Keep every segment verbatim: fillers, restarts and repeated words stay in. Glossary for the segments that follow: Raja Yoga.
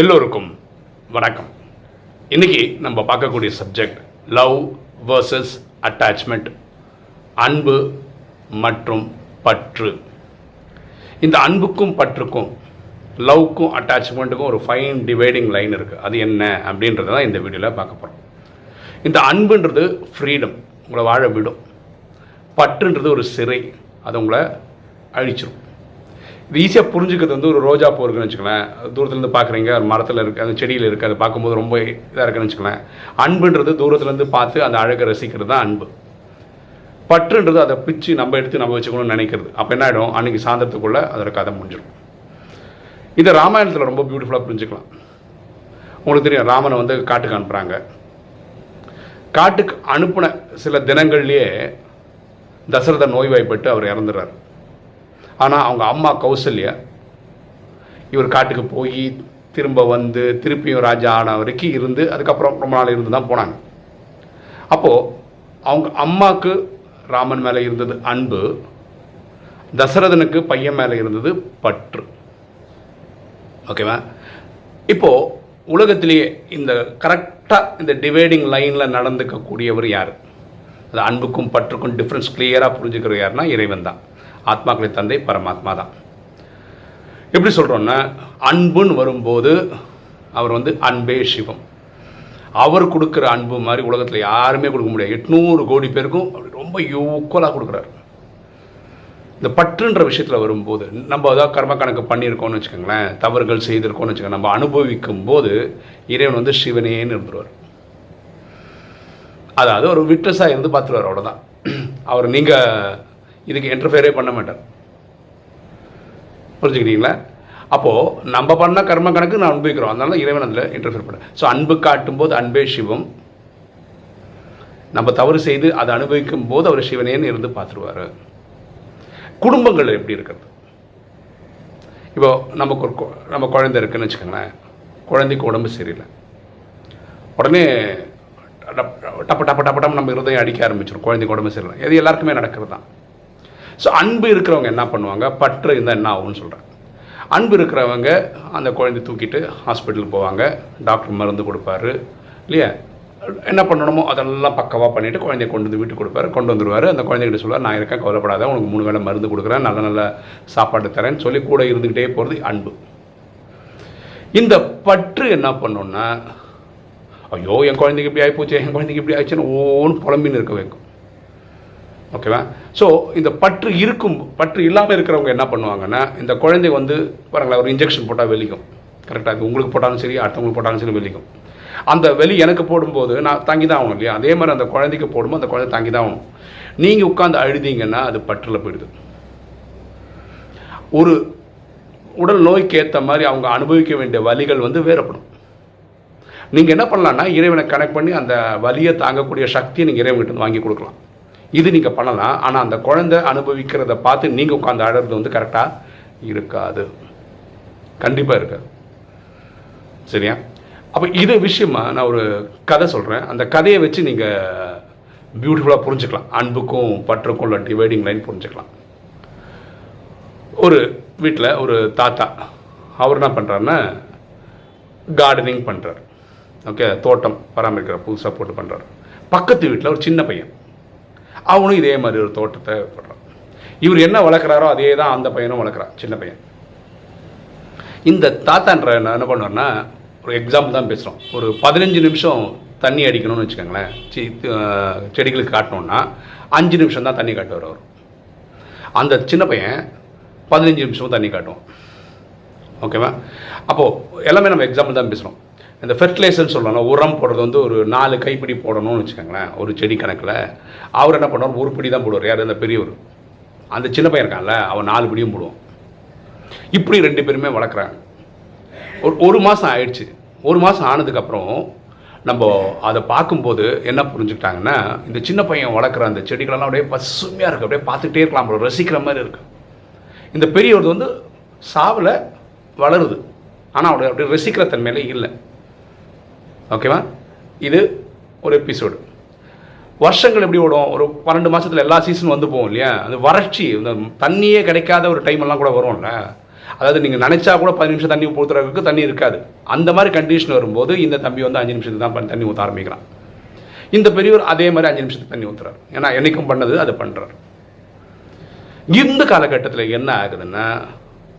எல்லோருக்கும் வணக்கம். இன்றைக்கி நம்ம பார்க்கக்கூடிய சப்ஜெக்ட் லவ் வேர்சஸ் அட்டாச்மெண்ட், அன்பு மற்றும் பற்று. இந்த அன்புக்கும் பற்றுக்கும், லவ்க்கும் அட்டாச்மெண்ட்டுக்கும் ஒரு ஃபைன் டிவைடிங் லைன் இருக்குது. அது என்ன அப்படின்றத தான் இந்த வீடியோவில் பார்க்க போகிறோம். இந்த அன்புன்றது ஃப்ரீடம், உங்களை வாழ விடும். பற்றுன்றது ஒரு சிறை, அது உங்களை அழிச்சிடும். இது ஈஸியாக புரிஞ்சுக்கிறது வந்து ஒரு ரோஜா பூ இருக்குன்னு வச்சுக்கலேன், தூரத்துலேருந்து பார்க்குறீங்க, ஒரு மரத்தில் இருக்குது, அந்த செடியில் இருக்குது, அதை பார்க்கும்போது ரொம்ப இதாக இருக்குன்னு வச்சுக்கலேன். அன்புன்றது தூரத்துலேருந்து பார்த்து அந்த அழகை ரசிக்கிறது தான் அன்பு. பற்றுன்றது அதை பிச்சு நம்ம எடுத்து நம்ம வச்சுக்கணும்னு நினைக்கிறது. அப்போ என்ன ஆகிடும், அன்றைக்கி சாயந்தரத்துக்குள்ளே அதோட கதை முடிஞ்சிடும். இதை ராமாயணத்தில் ரொம்ப பியூட்டிஃபுல்லாக புரிஞ்சுக்கலாம். உங்களுக்கு தெரியும், ராமனை வந்து காட்டுக்கு அனுப்புகிறாங்க. காட்டுக்கு அனுப்பின சில தினங்கள்லேயே தசரதன் நோய்வாய்ப்பட்டு அவர் இறந்துடுறார். ஆனால் அவங்க அம்மா கௌசல்யா, இவர் காட்டுக்கு போய் திரும்ப வந்து திருப்பியும் ராஜா ஆன வரைக்கும் இருந்து அதுக்கப்புறம் ரொம்ப நாள் இருந்து தான் போனாங்க. அப்போது அவங்க அம்மாவுக்கு ராமன் மேலே இருந்தது அன்பு, தசரதனுக்கு பையன் மேலே இருந்தது பற்று. ஓகேவா? இப்போது உலகத்திலேயே இந்த கரெக்டாக இந்த டிவைடிங் லைனில் நடந்துக்கக்கூடியவர் யார்? அது அன்புக்கும் பற்றுக்கும் டிஃப்ரென்ஸ் கிளியராக புரிஞ்சுக்கிறவர் யாருன்னா இறைவன் தான். ஆத்மாக்களின் தந்தை பரமாத்மா தான். எப்படி சொல்கிறோன்னா, அன்புன்னு வரும்போது அவர் வந்து அன்பே சிவம். அவர் கொடுக்குற அன்பு மாதிரி உலகத்தில் யாருமே கொடுக்க முடியாது. எட்நூறு கோடி பேருக்கும் ரொம்ப ஈக்குவலாக கொடுக்குறாரு. இந்த பற்றுன்ற விஷயத்தில் வரும்போது நம்ம ஏதாவது கர்ம கணக்கு பண்ணியிருக்கோன்னு வச்சுக்கோங்களேன், தவறுகள் செய்திருக்கோன்னு வச்சுக்கோங்க, நம்ம அனுபவிக்கும் போது இறைவன் வந்து சிவனேன்னு இருந்துருவார். அதாவது ஒரு விட்னஸாக இருந்து பார்த்துருவார், அவ்வளோதான். அவர் நீங்கள் இதுக்கு இன்டர்ஃபியரே பண்ண மாட்டார். புரிஞ்சுக்கிட்டீங்களா? அப்போது நம்ம பண்ண கர்ம கணக்கு நான் அனுபவிக்கிறோம், அதனால இறைவன் அதில் இன்டர்ஃபியர் பண்ண. ஸோ அன்பு காட்டும்போது அன்பே சிவம், நம்ம தவறு செய்து அதை அனுபவிக்கும் போது அவர் சிவனேன்னு இருந்து பார்த்துருவார். குடும்பங்கள் எப்படி இருக்கிறது? இப்போ நமக்கு ஒரு நம்ம குழந்தை இருக்குன்னு வச்சுக்கோங்களேன், குழந்தைக்கு உடம்பு சரியில்லை, உடனே டப்ப டப்ப டப்ப டப்ப நம்ம இருதயம் அடிக்க ஆரம்பிச்சிடும். குழந்தைக்கு உடம்பு சரியில்லை, எது எல்லாருக்குமே நடக்கிறது தான். ஸோ அன்பு இருக்கிறவங்க என்ன பண்ணுவாங்க, பற்று இருந்தால் என்ன ஆகும்னு சொல்கிறாங்க. அன்பு இருக்கிறவங்க அந்த குழந்தை தூக்கிட்டு ஹாஸ்பிட்டலுக்கு போவாங்க, டாக்டர் மருந்து கொடுப்பாரு இல்லையா, என்ன பண்ணணுமோ அதெல்லாம் பக்கவாக பண்ணிவிட்டு குழந்தைய கொண்டு வந்து வீட்டுக்கு கொடுப்பாரு, கொண்டு வந்துடுவார். அந்த குழந்தைகிட்ட சொல்லுவார், நான் இருக்கேன், கவலைப்படாத, உனக்கு மூணு வேளை மருந்து கொடுக்குறேன், நல்ல நல்ல சாப்பாடு தரேன்னு சொல்லி கூட இருந்துக்கிட்டே போகிறது அன்பு. இந்த பற்று என்ன பண்ணோன்னா, ஐயோ என் குழந்தைக்கு இப்படி ஆகிப்போச்சு, என் குழந்தைக்கு இப்படி ஆயிடுச்சுன்னு ஓன்னு புலம்பின்னு இருக்க வைக்கும். ஓகேவா? ஸோ இந்த பற்று இருக்கும், பற்று இல்லாமல் இருக்கிறவங்க என்ன பண்ணுவாங்கன்னா, இந்த குழந்தை வந்து பாருங்களேன், ஒரு இன்ஜெக்ஷன் போட்டால் வெளிக்கும், கரெக்டாக அது உங்களுக்கு போட்டாலும் சரி, அடுத்தவங்களுக்கு போட்டாலும் சரி வெளிக்கும். அந்த வெளி எனக்கு போடும்போது நான் தாங்கி தான் ஆகணும் இல்லையா, அதே மாதிரி அந்த குழந்தைக்கு போடும்போது அந்த குழந்தை தாங்கி தான் ஆகணும். நீங்கள் உட்காந்து அழுதிங்கன்னா அது பற்றில் போயிடுது. ஒரு உடல் நோய்க்கு ஏற்ற மாதிரி அவங்க அனுபவிக்க வேண்டிய வலிகள் வந்து வேறுபடும். நீங்கள் என்ன பண்ணலான்னா, இறைவனை கனெக்ட் பண்ணி அந்த வலியை தாங்கக்கூடிய சக்தியை நீங்கள் இறைவன்கிட்ட வாங்கி கொடுக்கலாம். இது நீங்கள் பண்ணலாம். ஆனால் அந்த குழந்தை அனுபவிக்கிறத பார்த்து நீங்கள் உட்காந்து அழகிறது வந்து கரெக்டாக இருக்காது, கண்டிப்பாக இருக்காது. சரியா? அப்போ இது விஷயமா நான் ஒரு கதை சொல்கிறேன். அந்த கதையை வச்சு நீங்கள் பியூட்டிஃபுல்லாக புரிஞ்சுக்கலாம், அன்புக்கும் பற்றுக்கும் உள்ள டிவைடிங் லைன் புரிஞ்சுக்கலாம். ஒரு வீட்டில் ஒரு தாத்தா, அவர் என்ன பண்ணுறாருன்னா கார்டனிங் பண்ணுறார். ஓகே, தோட்டம் பராமரிக்கிறார், புதுசாக போட்டு பண்ணுறாரு. பக்கத்து வீட்டில் ஒரு சின்ன பையன், அவனும் இதே மாதிரி ஒரு தோட்டத்தை போடுறான். இவர் என்ன வளர்க்குறாரோ அதே தான் அந்த பையனும் வளர்க்குறான், சின்ன பையன். இந்த தாத்தான்ற என்ன பண்ணுவார்னா, ஒரு எக்ஸாம்பிள் தான் பேசுகிறோம், ஒரு பதினஞ்சு நிமிஷம் தண்ணி அடிக்கணும்னு வச்சுக்கோங்களேன், சி செடிகளுக்கு காட்டணும்னா அஞ்சு நிமிஷம் தான் தண்ணி காட்டுவார் அவர். அந்த சின்ன பையன் பதினஞ்சு நிமிஷமும் தண்ணி காட்டுவான். ஓகேவா? அப்போது எல்லாமே நம்ம எக்ஸாம்பிள் தான் பேசுகிறோம். இந்த ஃபெர்டிலைசர்னு சொல்லலாம், உரம் போடுறது வந்து ஒரு நாலு கைப்பிடி போடணும்னு வச்சுக்கோங்களேன், ஒரு செடி கணக்கில். அவர் என்ன பண்ணுவார், ஒரு பிடி தான் போடுவார். யார்? அந்த பெரியவர். அந்த சின்ன பையன் இருக்கான்ல, அவன் நாலு பிடியும் போடுவான். இப்படி ரெண்டு பேருமே வளர்க்குறாங்க. ஒரு ஒரு மாதம் ஆயிடுச்சு. ஒரு மாதம் ஆனதுக்கப்புறம் நம்ம அதை பார்க்கும்போது என்ன புரிஞ்சுக்கிட்டாங்கன்னா, இந்த சின்ன பையன் வளர்க்குற அந்த செடிகளெல்லாம் அப்படியே பசுமையாக இருக்குது, அப்படியே பார்த்துட்டே இருக்கலாம், அப்புறம் ரசிக்கிற மாதிரி இருக்குது. இந்த பெரியவர் வந்து சாவில் வளருது, ஆனால் அவருடைய அப்படியே ரசிக்கிற தன்மையிலே இல்லை. ஓகேவா? இது ஒரு எபிசோடு. வருஷங்கள் எப்படி ஓடும், ஒரு பன்னெண்டு மாதத்தில் எல்லா சீசனும் வந்து போகும் இல்லையா. அது வறட்சி, இந்த தண்ணியே கிடைக்காத ஒரு டைம் எல்லாம் கூட வரும்ல, அதாவது நீங்கள் நினச்சா கூட பத்து நிமிஷம் தண்ணி ஊற்றுறதுக்கு தண்ணி இருக்காது. அந்த மாதிரி கண்டிஷன் வரும்போது இந்த தம்பி வந்து அஞ்சு நிமிஷத்துக்கு தான் தண்ணி ஊற்ற ஆரம்பிக்கிறான். இந்த பெரியவர் அதே மாதிரி அஞ்சு நிமிஷத்துக்கு தண்ணி ஊற்றுறாரு. ஏன்னா என்னைக்கும் பண்ணது அதை பண்ணுறாரு. இந்த காலகட்டத்தில் என்ன ஆகுதுன்னா,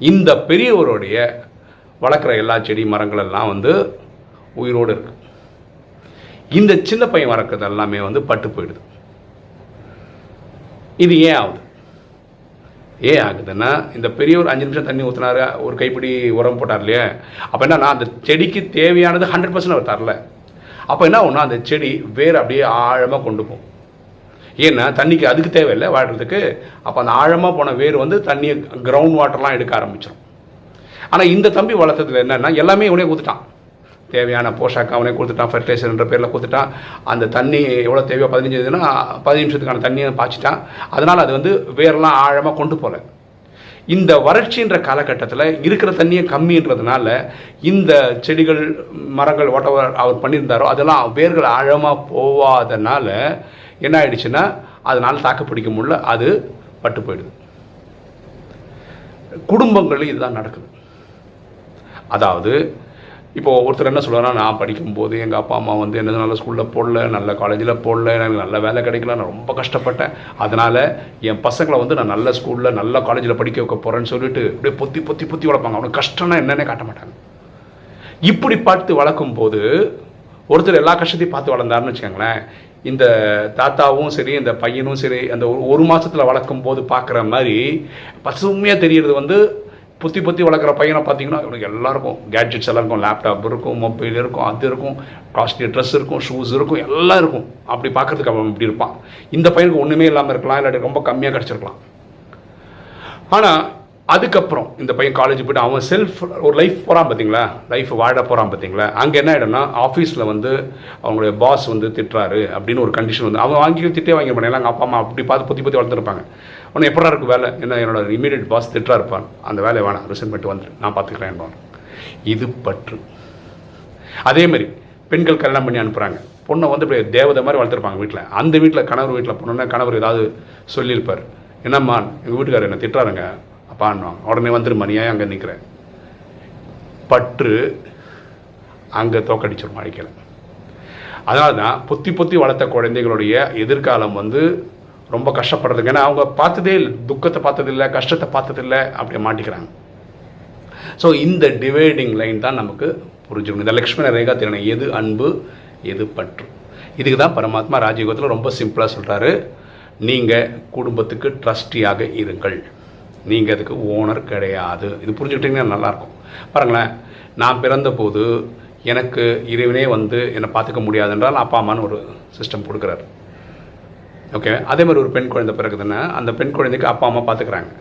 இந்த பெரியவருடைய வளர்க்குற எல்லா செடி மரங்கள் எல்லாம் வந்து உயிரோடு இருக்கு. இந்த சின்ன பையன் வளர்க்குறது எல்லாமே வந்து பட்டு போயிடுது. இது ஏன் ஆகுது? ஏன் ஆகுதுன்னா, இந்த பெரியவர் அஞ்சு நிமிஷம் தண்ணி ஊற்றினாரு, ஒரு கைப்பிடி உரம் போட்டார் இல்லையா, அப்போ என்ன, நான் அந்த செடிக்கு தேவையானது ஹண்ட்ரட் பர்சன்ட் அவர் தரல. அப்போ என்ன ஒன்று, அந்த செடி வேறு அப்படியே ஆழமாக கொண்டு போகும். ஏன்னா தண்ணிக்கு அதுக்கு தேவையில்லை வாடுறதுக்கு. அப்போ அந்த ஆழமாக போன வேர் வந்து தண்ணியை கிரவுண்ட் வாட்டர்லாம் எடுக்க ஆரம்பிச்சிடும். ஆனால் இந்த தம்பி வளர்த்ததில் என்னென்னா, எல்லாமே இவனே கொடுத்துட்டான். தேவையான போஷாக்கம் அவனே கொடுத்துட்டான், ஃபெர்டிலைசர்ன்ற பேரில் கொடுத்துட்டான். அந்த தண்ணி எவ்வளோ தேவையோ பதினஞ்சு இதுன்னா பதினஞ்சு நிமிஷத்துக்கான தண்ணியை பாய்ச்சிட்டான். அதனால் அது வந்து வேரெல்லாம் ஆழமாக கொண்டு போகல. இந்த வறட்சின்ற காலகட்டத்தில் இருக்கிற தண்ணியை கம்மின்றதுனால இந்த செடிகள் மரங்கள் வாட்டவர் அவர் பண்ணியிருந்தாரோ அதெல்லாம் வேர்கள் ஆழமாக போகாதனால என்ன ஆயிடுச்சுன்னா, அதனால் தாக்கு பிடிக்க முடியல, அது பட்டு போயிடுது. குடும்பங்கள் இதுதான் நடக்குது. அதாவது இப்போ ஒருத்தர் என்ன சொல்லுவாருன்னா, நான் படிக்கும்போது எங்கள் அப்பா அம்மா வந்து என்ன நல்ல ஸ்கூலில் போடல, நல்ல காலேஜில் போடல, எனக்கு நல்ல வேலை கிடைக்கல, நான் ரொம்ப கஷ்டப்பட்டேன். அதனால் என் பசங்களை வந்து நான் நல்ல ஸ்கூலில் நல்ல காலேஜில் படிக்க வைக்க போகிறேன்னு சொல்லிட்டு அப்படியே பொத்தி பொத்தி பொத்தி வளர்ப்பாங்க. அவனுக்கு கஷ்டம்னா என்னென்னே காட்ட மாட்டாங்க. இப்படி பார்த்து வளர்க்கும் போது ஒருத்தர் எல்லா கஷ்டத்தையும் பார்த்து வளர்ந்தாருன்னு வச்சுக்கோங்களேன். இந்த தாத்தாவும் சரி இந்த பையனும் சரி அந்த ஒரு மாதத்தில் வளர்க்கும் போது பார்க்குற மாதிரி பசுமையாக தெரிகிறது வந்து, புத்தி புத்தி வளர்க்குற பையனை பார்த்தீங்கன்னா இவனுக்கு எல்லாருக்கும் கேட்ஜெட்ஸ் எல்லாம் இருக்கும், லேப்டாப் இருக்கும், மொபைல் இருக்கும், அது இருக்கும், காஸ்ட்லி ட்ரெஸ் இருக்கும், ஷூஸ் இருக்கும், எல்லாம் இருக்கும். அப்படி பார்க்குறதுக்கு அவன் இப்படி இருப்பான். இந்த பையனுக்கு ஒன்றுமே இல்லாமல் இருக்கலாம், இல்லாட்டி ரொம்ப கம்மியாக கிடச்சிருக்கலாம். ஆனால் அதுக்கப்புறம் இந்த பையன் காலேஜ் போய்ட்டு அவன் செல்ஃப் ஒரு லைஃப் போகிறான் பார்த்தீங்களா, லைஃப் வாழ போகிறான் பார்த்தீங்களா. அங்கே என்ன ஆகிடும்னா, ஆஃபீஸில் வந்து அவங்களுடைய பாஸ் வந்து திட்டுறாரு அப்படின்னு ஒரு கண்டிஷன் வந்து அவன் வாங்கி திட்டே வாங்கி பண்ணலாம். எங்கள் அப்பா அம்மா அப்படி பார்த்து புத்தி புத்தி வளர்த்துருப்பாங்க. அவனை எப்படா இருக்கும் வேலை, என்ன என்னோட இமீடியட் பாஸ் திட்டா இருப்பான், அந்த வேலை வேணாம், ரிசைன் பண்ணிட்டு வந்துட்டு நான் பார்த்துக்கிறேன் என்பான். இது பற்று. அதேமாதிரி பெண்கள் கல்யாணம் பண்ணி அனுப்புகிறாங்க. பொண்ணை வந்து இப்படி தேவதை மாதிரி வளர்த்துருப்பாங்க வீட்டில். அந்த வீட்டில் கணவர் வீட்டில் பொண்ணுன்னா கணவர் ஏதாவது சொல்லியிருப்பார், என்னம்மா எங்கள் வீட்டுக்காரர் என்ன திட்டுறாருங்க பண்ணுவாங்க, உடனே வந்துடும் மணியாக அங்கே நிற்கிறேன். பற்று அங்கே தோக்கடிச்சிடும் வாழ்க்கையில். அதனால தான் பொத்தி பொத்தி வளர்த்த குழந்தைகளுடைய எதிர்காலம் வந்து ரொம்ப கஷ்டப்படுறதுக்கு. ஏன்னா அவங்க பார்த்ததே இல்லை, துக்கத்தை பார்த்ததில்லை, கஷ்டத்தை பார்த்ததில்லை, அப்படியே மாட்டிக்கிறாங்க. ஸோ இந்த டிவைடிங் லைன் தான் நமக்கு புரிஞ்சுக்கணும். இந்த லக்ஷ்மண ரேகா திறனை எது அன்பு எது பற்று, இதுக்கு தான் பரமாத்மா ராஜயோகத்தில் ரொம்ப சிம்பிளாக சொல்கிறாரு, நீங்கள் குடும்பத்துக்கு ட்ரஸ்டியாக இருங்கள், நீங்கள் அதுக்கு ஓனர் கிடையாது. இது புரிஞ்சுக்கிட்டிங்கன்னா நல்லாயிருக்கும். பாருங்களேன், நான் பிறந்த போது எனக்கு இறைவனே வந்து என்னை பார்த்துக்க முடியாது என்றால் அப்பா அம்மான்னு ஒரு சிஸ்டம் கொடுக்குறாரு. ஓகே, அதே மாதிரி ஒரு பெண் குழந்தை பிறகுதுன்னா அந்த பெண் குழந்தைக்கு அப்பா அம்மா பார்த்துக்கிறாங்க.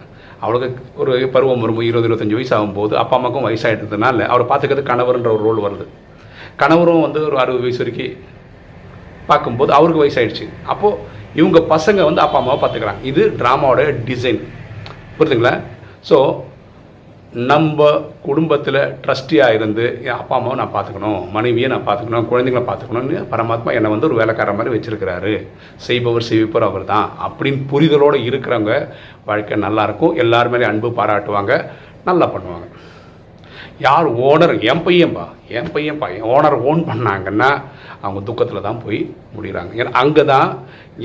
அவளுக்கு ஒரு பருவம் வரும்போது இருபது இருபத்தஞ்சி வயசு ஆகும்போது அப்பா அம்மாவுக்கும் வயசாகிட்டதுனால அவரை பார்த்துக்கிறது கணவர்ன்ற ஒரு ரோல் வருது. கணவரும் வந்து ஒரு அறுபது வயசு வரைக்கும் பார்க்கும்போது அவருக்கு வயசாகிடுச்சு. அப்போது இவங்க பசங்க வந்து அப்பா அம்மாவை பார்த்துக்கிறாங்க. இது ட்ராமாவோட டிசைன், புரியுதுங்களா? ஸோ நம்ம குடும்பத்தில் ட்ரஸ்டியாக இருந்து என் அப்பா அம்மாவை நான் பார்த்துக்கணும், மனைவியை நான் பார்த்துக்கணும், குழந்தைங்களை பார்த்துக்கணும்னு பரமாத்மா என்னை வந்து ஒரு வேலைக்கார மாதிரி வச்சுருக்கிறாரு. செய்பவர் செய்விப்பவர் அவர் தான் அப்படின்னு புரிதலோடு இருக்கிறவங்க வாழ்க்கை நல்லாயிருக்கும். எல்லார் மேலேயும் அன்பு பாராட்டுவாங்க, நல்லா பண்ணுவாங்க. யார் ஓனர், என் பையன்பா என் பையன்பா என் ஓனர் ஓன் பண்ணாங்கன்னா அவங்க துக்கத்தில் தான் போய் முடிகிறாங்க. ஏன்னா அங்கே தான்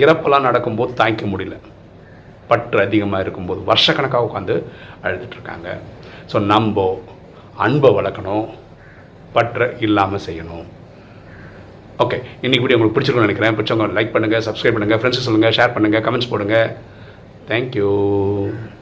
இறப்பெல்லாம் நடக்கும்போது தாங்கிக்க முடியல, பற்று அதிகமாக இருக்கும்போது வருஷக்கணக்காக உட்காந்து அழுதுட்டுருக்காங்க. ஸோ நம்ம அன்பை வளர்க்கணும், பற்று இல்லாமல் செய்யணும். ஓகே, இன்றைக்கி வீடியோ உங்களுக்கு பிடிச்சிருக்குன்னு நினைக்கிறேன். பிடிச்சவங்க லைக் பண்ணுங்கள், சப்ஸ்கிரைப் பண்ணுங்கள், ஃப்ரெண்ட்ஸுக்கு சொல்லுங்கள், ஷேர் பண்ணுங்கள், கமெண்ட்ஸ் போடுங்கள். தேங்க்யூ.